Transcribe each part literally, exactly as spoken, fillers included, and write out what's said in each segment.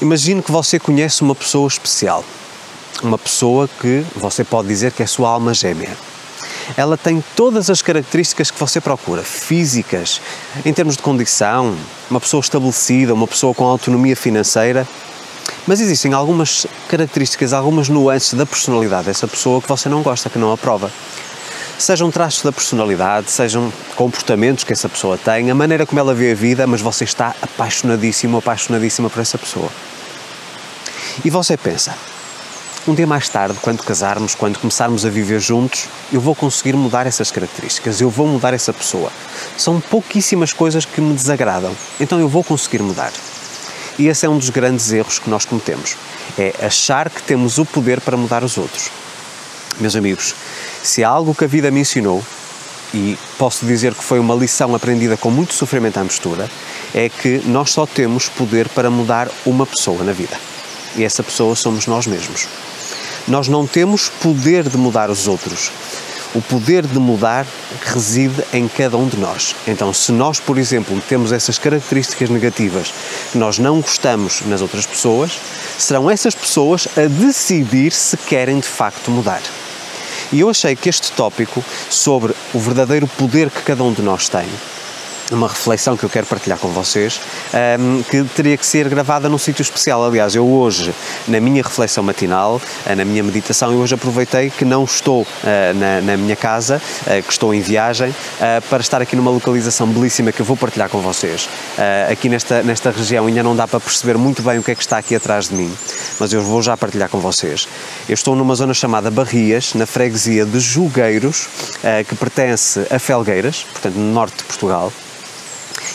Imagino que você conhece uma pessoa especial, uma pessoa que você pode dizer que é sua alma gêmea. Ela tem todas as características que você procura, físicas, em termos de condição, uma pessoa estabelecida, uma pessoa com autonomia financeira, mas existem algumas características, algumas nuances da personalidade dessa pessoa que você não gosta, que não aprova. Sejam traços da personalidade, sejam comportamentos que essa pessoa tem, a maneira como ela vê a vida, mas você está apaixonadíssimo, apaixonadíssima por essa pessoa. E você pensa, um dia mais tarde, quando casarmos, quando começarmos a viver juntos, eu vou conseguir mudar essas características, eu vou mudar essa pessoa. São pouquíssimas coisas que me desagradam, então eu vou conseguir mudar. E esse é um dos grandes erros que nós cometemos, é achar que temos o poder para mudar os outros. Meus amigos, se há algo que a vida me ensinou, e posso dizer que foi uma lição aprendida com muito sofrimento à mistura, é que nós só temos poder para mudar uma pessoa na vida. E essa pessoa somos nós mesmos. Nós não temos poder de mudar os outros. O poder de mudar reside em cada um de nós. Então, se nós, por exemplo, temos essas características negativas que nós não gostamos nas outras pessoas, serão essas pessoas a decidir se querem de facto mudar. E eu achei que este tópico sobre o verdadeiro poder que cada um de nós tem, uma reflexão que eu quero partilhar com vocês, um, que teria que ser gravada num sítio especial. Aliás, eu hoje, na minha reflexão matinal, na minha meditação, eu hoje aproveitei que não estou uh, na, na minha casa, uh, que estou em viagem, uh, para estar aqui numa localização belíssima que eu vou partilhar com vocês. Uh, aqui nesta, nesta região ainda não dá para perceber muito bem o que é que está aqui atrás de mim, mas eu vou já partilhar com vocês. Eu estou numa zona chamada Barrias, na freguesia de Jogueiros, uh, que pertence a Felgueiras, portanto no norte de Portugal.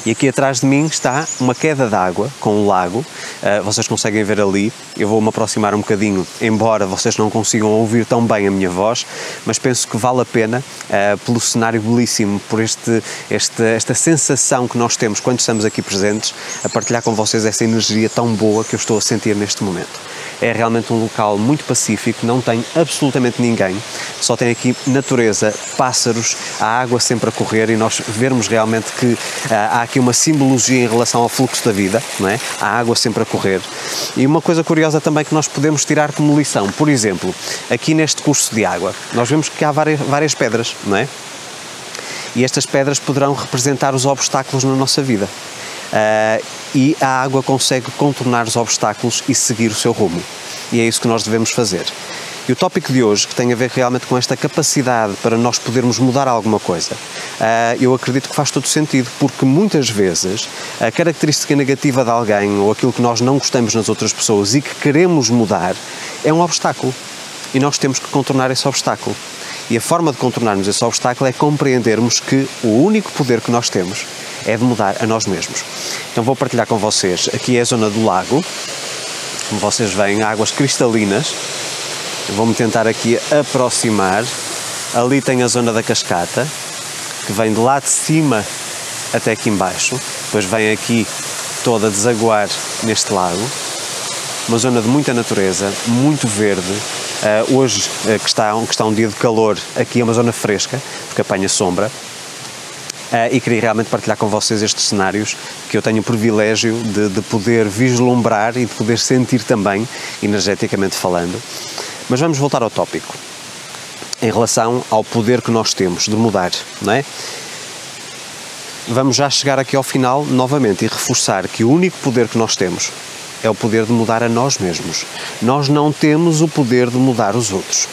E aqui atrás de mim está uma queda d'água com um lago, uh, vocês conseguem ver ali, eu vou-me aproximar um bocadinho, embora vocês não consigam ouvir tão bem a minha voz, mas penso que vale a pena, uh, pelo cenário belíssimo, por este, este, esta sensação que nós temos quando estamos aqui presentes, a partilhar com vocês essa energia tão boa que eu estou a sentir neste momento. É realmente um local muito pacífico, não tem absolutamente ninguém, só tem aqui natureza, pássaros, a água sempre a correr e nós vermos realmente que uh, há aqui uma simbologia em relação ao fluxo da vida, não é? A água sempre a correr. E uma coisa curiosa também que nós podemos tirar como lição, por exemplo, aqui neste curso de água, nós vemos que há várias, várias pedras, não é? E estas pedras poderão representar os obstáculos na nossa vida. Uh, e a água consegue contornar os obstáculos e seguir o seu rumo. E é isso que nós devemos fazer. E o tópico de hoje, que tem a ver realmente com esta capacidade para nós podermos mudar alguma coisa, eu acredito que faz todo sentido, porque muitas vezes a característica negativa de alguém ou aquilo que nós não gostamos nas outras pessoas e que queremos mudar é um obstáculo. E nós temos que contornar esse obstáculo. E a forma de contornarmos esse obstáculo é compreendermos que o único poder que nós temos é de mudar a nós mesmos. Então vou partilhar com vocês, aqui é a zona do lago, como vocês veem, águas cristalinas. Vou-me tentar aqui aproximar, ali tem a zona da cascata, que vem de lá de cima até aqui embaixo, depois vem aqui toda a desaguar neste lago, uma zona de muita natureza, muito verde. Uh, hoje uh, que, está, que está um dia de calor, aqui é uma zona fresca, porque apanha sombra. Uh, e queria realmente partilhar com vocês estes cenários que eu tenho o privilégio de, de poder vislumbrar e de poder sentir também, energeticamente falando. Mas vamos voltar ao tópico, em relação ao poder que nós temos de mudar, não é? Vamos já chegar aqui ao final novamente e reforçar que o único poder que nós temos é o poder de mudar a nós mesmos. Nós não temos o poder de mudar os outros.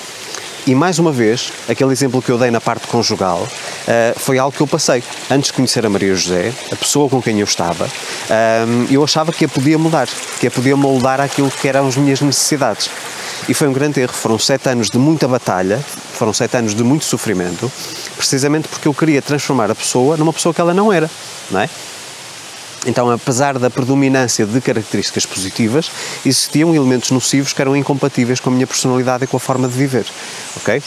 E mais uma vez, aquele exemplo que eu dei na parte conjugal, uh, foi algo que eu passei. Antes de conhecer a Maria José, a pessoa com quem eu estava, uh, eu achava que a podia mudar, que a podia moldar àquilo que eram as minhas necessidades. E foi um grande erro, foram sete anos de muita batalha, foram sete anos de muito sofrimento, precisamente porque eu queria transformar a pessoa numa pessoa que ela não era, não é? Então, apesar da predominância de características positivas, existiam elementos nocivos que eram incompatíveis com a minha personalidade e com a forma de viver, ok?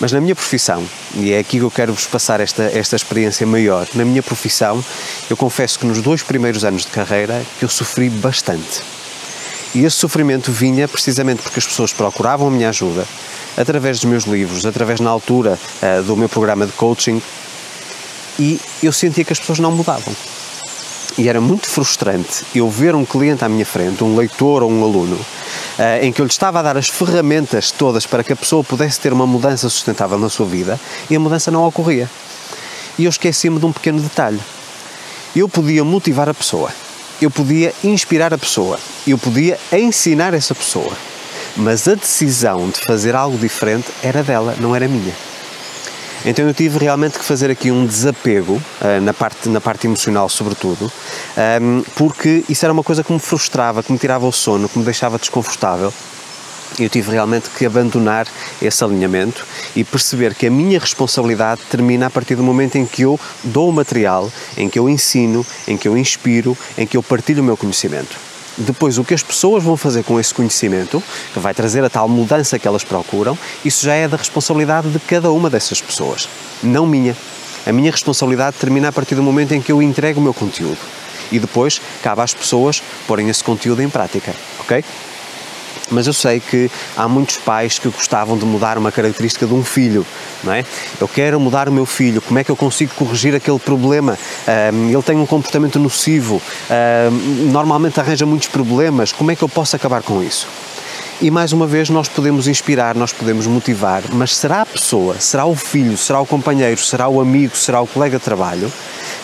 Mas na minha profissão, e é aqui que eu quero-vos passar esta, esta experiência maior, na minha profissão, eu confesso que nos dois primeiros anos de carreira eu sofri bastante. E esse sofrimento vinha precisamente porque as pessoas procuravam a minha ajuda, através dos meus livros, através, na altura, do meu programa de coaching, e eu sentia que as pessoas não mudavam. E era muito frustrante eu ver um cliente à minha frente, um leitor ou um aluno, uh, em que eu lhe estava a dar as ferramentas todas para que a pessoa pudesse ter uma mudança sustentável na sua vida, e a mudança não ocorria. E eu esqueci-me de um pequeno detalhe. Eu podia motivar a pessoa, eu podia inspirar a pessoa, eu podia ensinar essa pessoa, mas a decisão de fazer algo diferente era dela, não era minha. Então eu tive realmente que fazer aqui um desapego, na parte, na parte emocional sobretudo, porque isso era uma coisa que me frustrava, que me tirava o sono, que me deixava desconfortável. Eu tive realmente que abandonar esse alinhamento e perceber que a minha responsabilidade termina a partir do momento em que eu dou o material, em que eu ensino, em que eu inspiro, em que eu partilho o meu conhecimento. Depois, o que as pessoas vão fazer com esse conhecimento, que vai trazer a tal mudança que elas procuram, isso já é da responsabilidade de cada uma dessas pessoas, não minha. A minha responsabilidade termina a partir do momento em que eu entrego o meu conteúdo e depois cabe às pessoas porem esse conteúdo em prática, ok? Mas eu sei que há muitos pais que gostavam de mudar uma característica de um filho, não é? Eu quero mudar o meu filho, como é que eu consigo corrigir aquele problema? Um, ele tem um comportamento nocivo, um, normalmente arranja muitos problemas, como é que eu posso acabar com isso? E mais uma vez nós podemos inspirar, nós podemos motivar, mas será a pessoa, será o filho, será o companheiro, será o amigo, será o colega de trabalho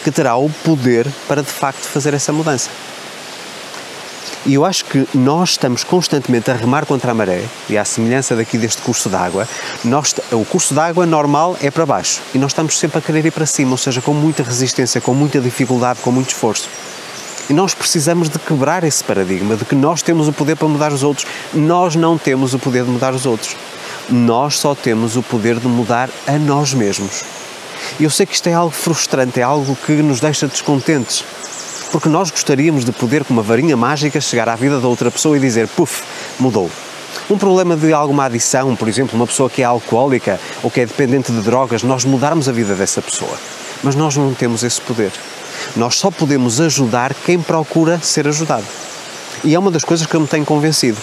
que terá o poder para de facto fazer essa mudança? E eu acho que nós estamos constantemente a remar contra a maré, e à semelhança daqui deste curso d'água, nós, o curso d'água normal é para baixo, e nós estamos sempre a querer ir para cima, ou seja, com muita resistência, com muita dificuldade, com muito esforço. E nós precisamos de quebrar esse paradigma de que nós temos o poder para mudar os outros. Nós não temos o poder de mudar os outros. Nós só temos o poder de mudar a nós mesmos. E eu sei que isto é algo frustrante, é algo que nos deixa descontentes, porque nós gostaríamos de poder, com uma varinha mágica, chegar à vida da outra pessoa e dizer, puf, mudou. Um problema de alguma adição, por exemplo, uma pessoa que é alcoólica ou que é dependente de drogas, nós mudarmos a vida dessa pessoa. Mas nós não temos esse poder. Nós só podemos ajudar quem procura ser ajudado. E é uma das coisas que eu me tenho convencido.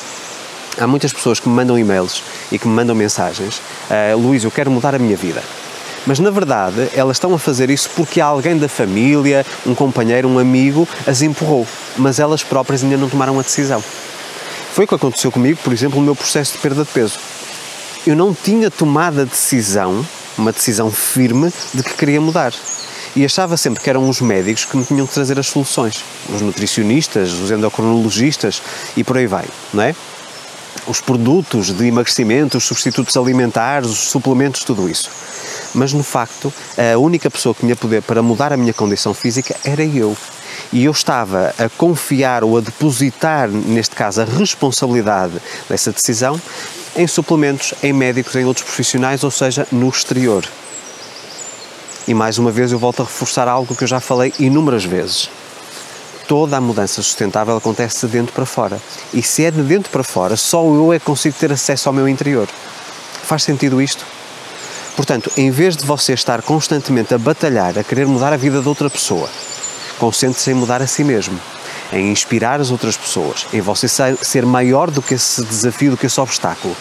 Há muitas pessoas que me mandam e-mails e que me mandam mensagens. Ah, Luís, eu quero mudar a minha vida. Mas, na verdade, elas estão a fazer isso porque alguém da família, um companheiro, um amigo, as empurrou, mas elas próprias ainda não tomaram a decisão. Foi o que aconteceu comigo, por exemplo, no meu processo de perda de peso. Eu não tinha tomado a decisão, uma decisão firme, de que queria mudar. E achava sempre que eram os médicos que me tinham que trazer as soluções. Os nutricionistas, os endocrinologistas e por aí vai, não é? Os produtos de emagrecimento, os substitutos alimentares, os suplementos, tudo isso. Mas, no facto, a única pessoa que tinha poder para mudar a minha condição física era eu. E eu estava a confiar ou a depositar, neste caso, a responsabilidade dessa decisão em suplementos, em médicos, em outros profissionais, ou seja, no exterior. E, mais uma vez, eu volto a reforçar algo que eu já falei inúmeras vezes. Toda a mudança sustentável acontece de dentro para fora. E se é de dentro para fora, só eu é que consigo ter acesso ao meu interior. Faz sentido isto? Portanto, em vez de você estar constantemente a batalhar, a querer mudar a vida de outra pessoa, concentre-se em mudar a si mesmo, em inspirar as outras pessoas, em você ser maior do que esse desafio, do que esse obstáculo.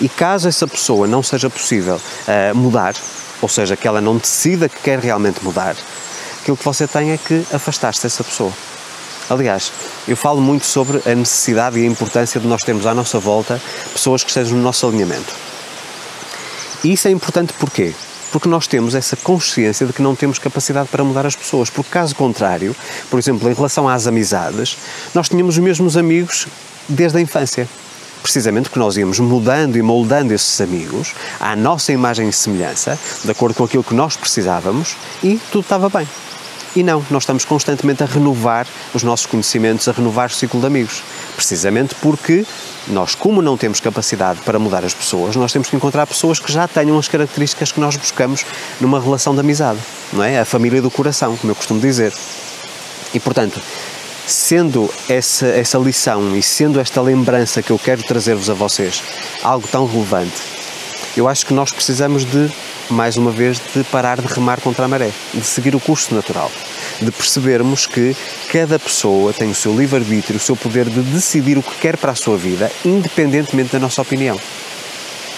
E caso essa pessoa não seja possível uh, mudar, ou seja, que ela não decida que quer realmente mudar, aquilo que você tem é que afastar-se dessa pessoa. Aliás, eu falo muito sobre a necessidade e a importância de nós termos à nossa volta pessoas que estejam no nosso alinhamento. E isso é importante porquê? Porque nós temos essa consciência de que não temos capacidade para mudar as pessoas, porque caso contrário, por exemplo, em relação às amizades, nós tínhamos os mesmos amigos desde a infância, precisamente porque nós íamos mudando e moldando esses amigos à nossa imagem e semelhança, de acordo com aquilo que nós precisávamos, e tudo estava bem. E não, nós estamos constantemente a renovar os nossos conhecimentos, a renovar o ciclo de amigos, precisamente porque nós, como não temos capacidade para mudar as pessoas, nós temos que encontrar pessoas que já tenham as características que nós buscamos numa relação de amizade, não é? A família do coração, como eu costumo dizer. E, portanto, sendo essa, essa lição e sendo esta lembrança que eu quero trazer-vos a vocês algo tão relevante, eu acho que nós precisamos de, mais uma vez, de parar de remar contra a maré, de seguir o curso natural, de percebermos que cada pessoa tem o seu livre-arbítrio, o seu poder de decidir o que quer para a sua vida, independentemente da nossa opinião.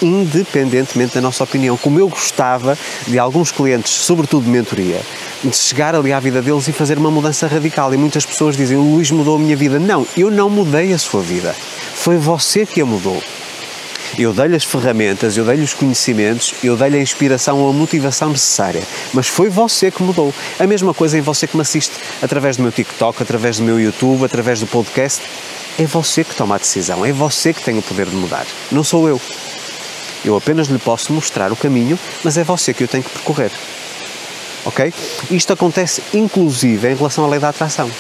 Independentemente da nossa opinião. Como eu gostava de alguns clientes, sobretudo de mentoria, de chegar ali à vida deles e fazer uma mudança radical. E muitas pessoas dizem, o Luís mudou a minha vida. Não, eu não mudei a sua vida. Foi você que a mudou. Eu dei-lhe as ferramentas, eu dei-lhe os conhecimentos, eu dei-lhe a inspiração ou a motivação necessária, mas foi você que mudou. A mesma coisa é você que me assiste através do meu TikTok, através do meu YouTube, através do podcast. É você que toma a decisão, é você que tem o poder de mudar, não sou eu. Eu apenas lhe posso mostrar o caminho, mas é você que eu tenho que percorrer. Ok? Isto acontece inclusive em relação à lei da atração.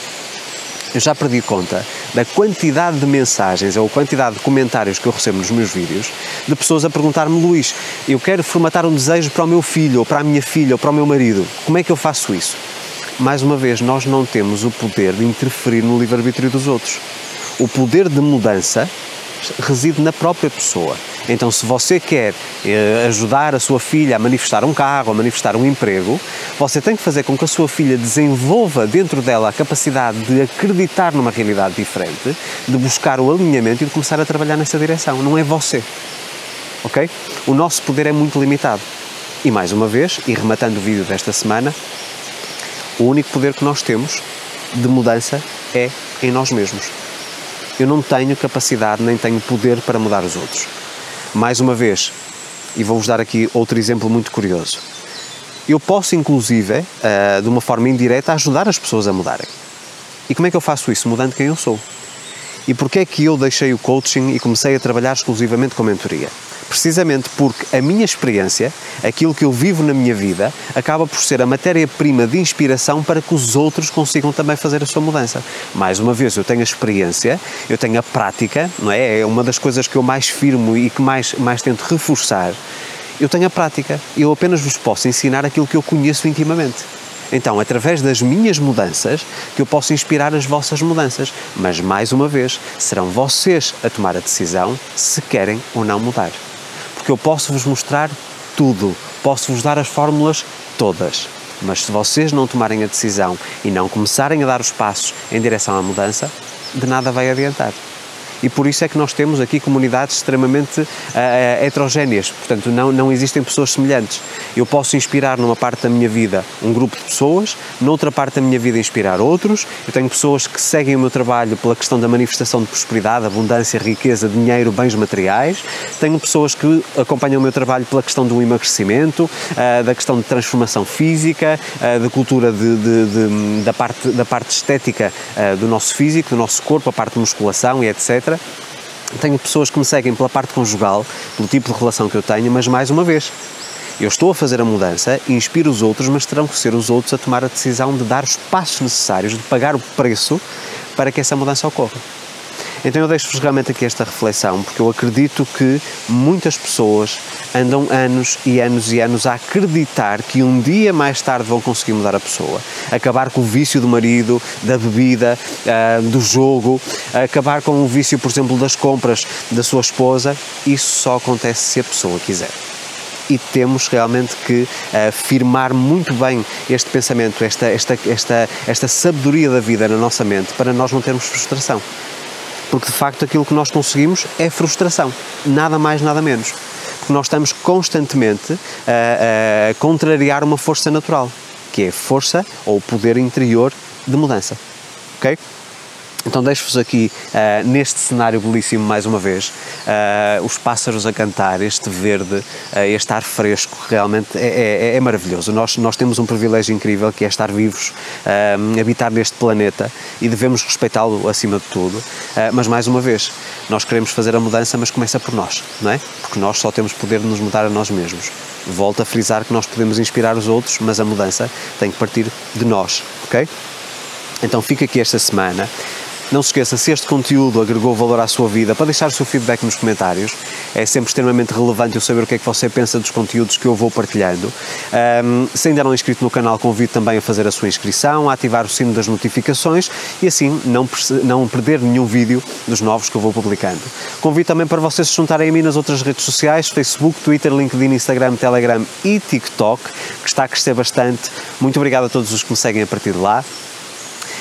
Eu já perdi conta da quantidade de mensagens ou quantidade de comentários que eu recebo nos meus vídeos de pessoas a perguntar-me, Luís, eu quero formatar um desejo para o meu filho, ou para a minha filha, ou para o meu marido. Como é que eu faço isso? Mais uma vez, nós não temos o poder de interferir no livre-arbítrio dos outros. O poder de mudança reside na própria pessoa. Então, se você quer eh, ajudar a sua filha a manifestar um carro, a manifestar um emprego, você tem que fazer com que a sua filha desenvolva dentro dela a capacidade de acreditar numa realidade diferente, de buscar o alinhamento e de começar a trabalhar nessa direção. Não é você. Ok? O nosso poder é muito limitado. E mais uma vez, e rematando o vídeo desta semana, o único poder que nós temos de mudança é em nós mesmos. Eu não tenho capacidade nem tenho poder para mudar os outros. Mais uma vez, e vou-vos dar aqui outro exemplo muito curioso. Eu posso, inclusive, de uma forma indireta, ajudar as pessoas a mudarem. E como é que eu faço isso? Mudando quem eu sou. E porquê é que eu deixei o coaching e comecei a trabalhar exclusivamente com mentoria? Precisamente porque a minha experiência, aquilo que eu vivo na minha vida, acaba por ser a matéria-prima de inspiração para que os outros consigam também fazer a sua mudança. Mais uma vez, eu tenho a experiência, eu tenho a prática, não é? É uma das coisas que eu mais firmo e que mais, mais tento reforçar. Eu tenho a prática, eu apenas vos posso ensinar aquilo que eu conheço intimamente. Então, através das minhas mudanças, que eu posso inspirar as vossas mudanças. Mas, mais uma vez, serão vocês a tomar a decisão se querem ou não mudar. Porque eu posso-vos mostrar tudo, posso-vos dar as fórmulas todas. Mas se vocês não tomarem a decisão e não começarem a dar os passos em direção à mudança, de nada vai adiantar. E por isso é que nós temos aqui comunidades extremamente uh, heterogéneas, portanto não, não existem pessoas semelhantes. Eu posso inspirar numa parte da minha vida um grupo de pessoas, noutra parte da minha vida inspirar outros. Eu tenho pessoas que seguem o meu trabalho pela questão da manifestação de prosperidade, abundância, riqueza, dinheiro, bens materiais. Tenho pessoas que acompanham o meu trabalho pela questão do emagrecimento, uh, da questão de transformação física, uh, da cultura de, de, de, da, parte, da parte estética uh, do nosso físico, do nosso corpo, a parte de musculação e etcétera. Tenho pessoas que me seguem pela parte conjugal, pelo tipo de relação que eu tenho, mas mais uma vez, eu estou a fazer a mudança, inspiro os outros, mas terão que ser os outros a tomar a decisão de dar os passos necessários, de pagar o preço para que essa mudança ocorra. Então eu deixo-vos realmente aqui esta reflexão, porque eu acredito que muitas pessoas andam anos e anos e anos a acreditar que um dia mais tarde vão conseguir mudar a pessoa, acabar com o vício do marido, da bebida, uh, do jogo, acabar com o vício, por exemplo, das compras da sua esposa. Isso só acontece se a pessoa quiser. E temos realmente que afirmar muito bem este pensamento, esta, esta, esta, esta sabedoria da vida na nossa mente, para nós não termos frustração. Porque, de facto, aquilo que nós conseguimos é frustração, nada mais, nada menos. Porque nós estamos constantemente a, a contrariar uma força natural, que é a força ou o poder interior de mudança, ok? Então deixo-vos aqui, uh, neste cenário belíssimo, mais uma vez, uh, os pássaros a cantar, este verde, uh, este ar fresco, realmente é, é, é maravilhoso. Nós, nós temos um privilégio incrível que é estar vivos, uh, habitar neste planeta, e devemos respeitá-lo acima de tudo. Uh, mas mais uma vez, nós queremos fazer a mudança, mas começa por nós, não é? Porque nós só temos poder de nos mudar a nós mesmos. Volto a frisar que nós podemos inspirar os outros, mas a mudança tem que partir de nós, ok? Então fica aqui esta semana. Não se esqueça, se este conteúdo agregou valor à sua vida, para deixar o seu feedback nos comentários. É sempre extremamente relevante eu saber o que é que você pensa dos conteúdos que eu vou partilhando. Um, se ainda não é inscrito no canal, convido também a fazer a sua inscrição, a ativar o sino das notificações e assim não, não perder nenhum vídeo dos novos que eu vou publicando. Convido também para vocês se juntarem a mim nas outras redes sociais, Facebook, Twitter, LinkedIn, Instagram, Telegram e TikTok, que está a crescer bastante. Muito obrigado a todos os que me seguem a partir de lá.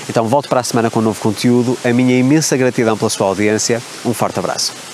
Então volto para a semana com um novo conteúdo. A minha imensa gratidão pela sua audiência. Um forte abraço.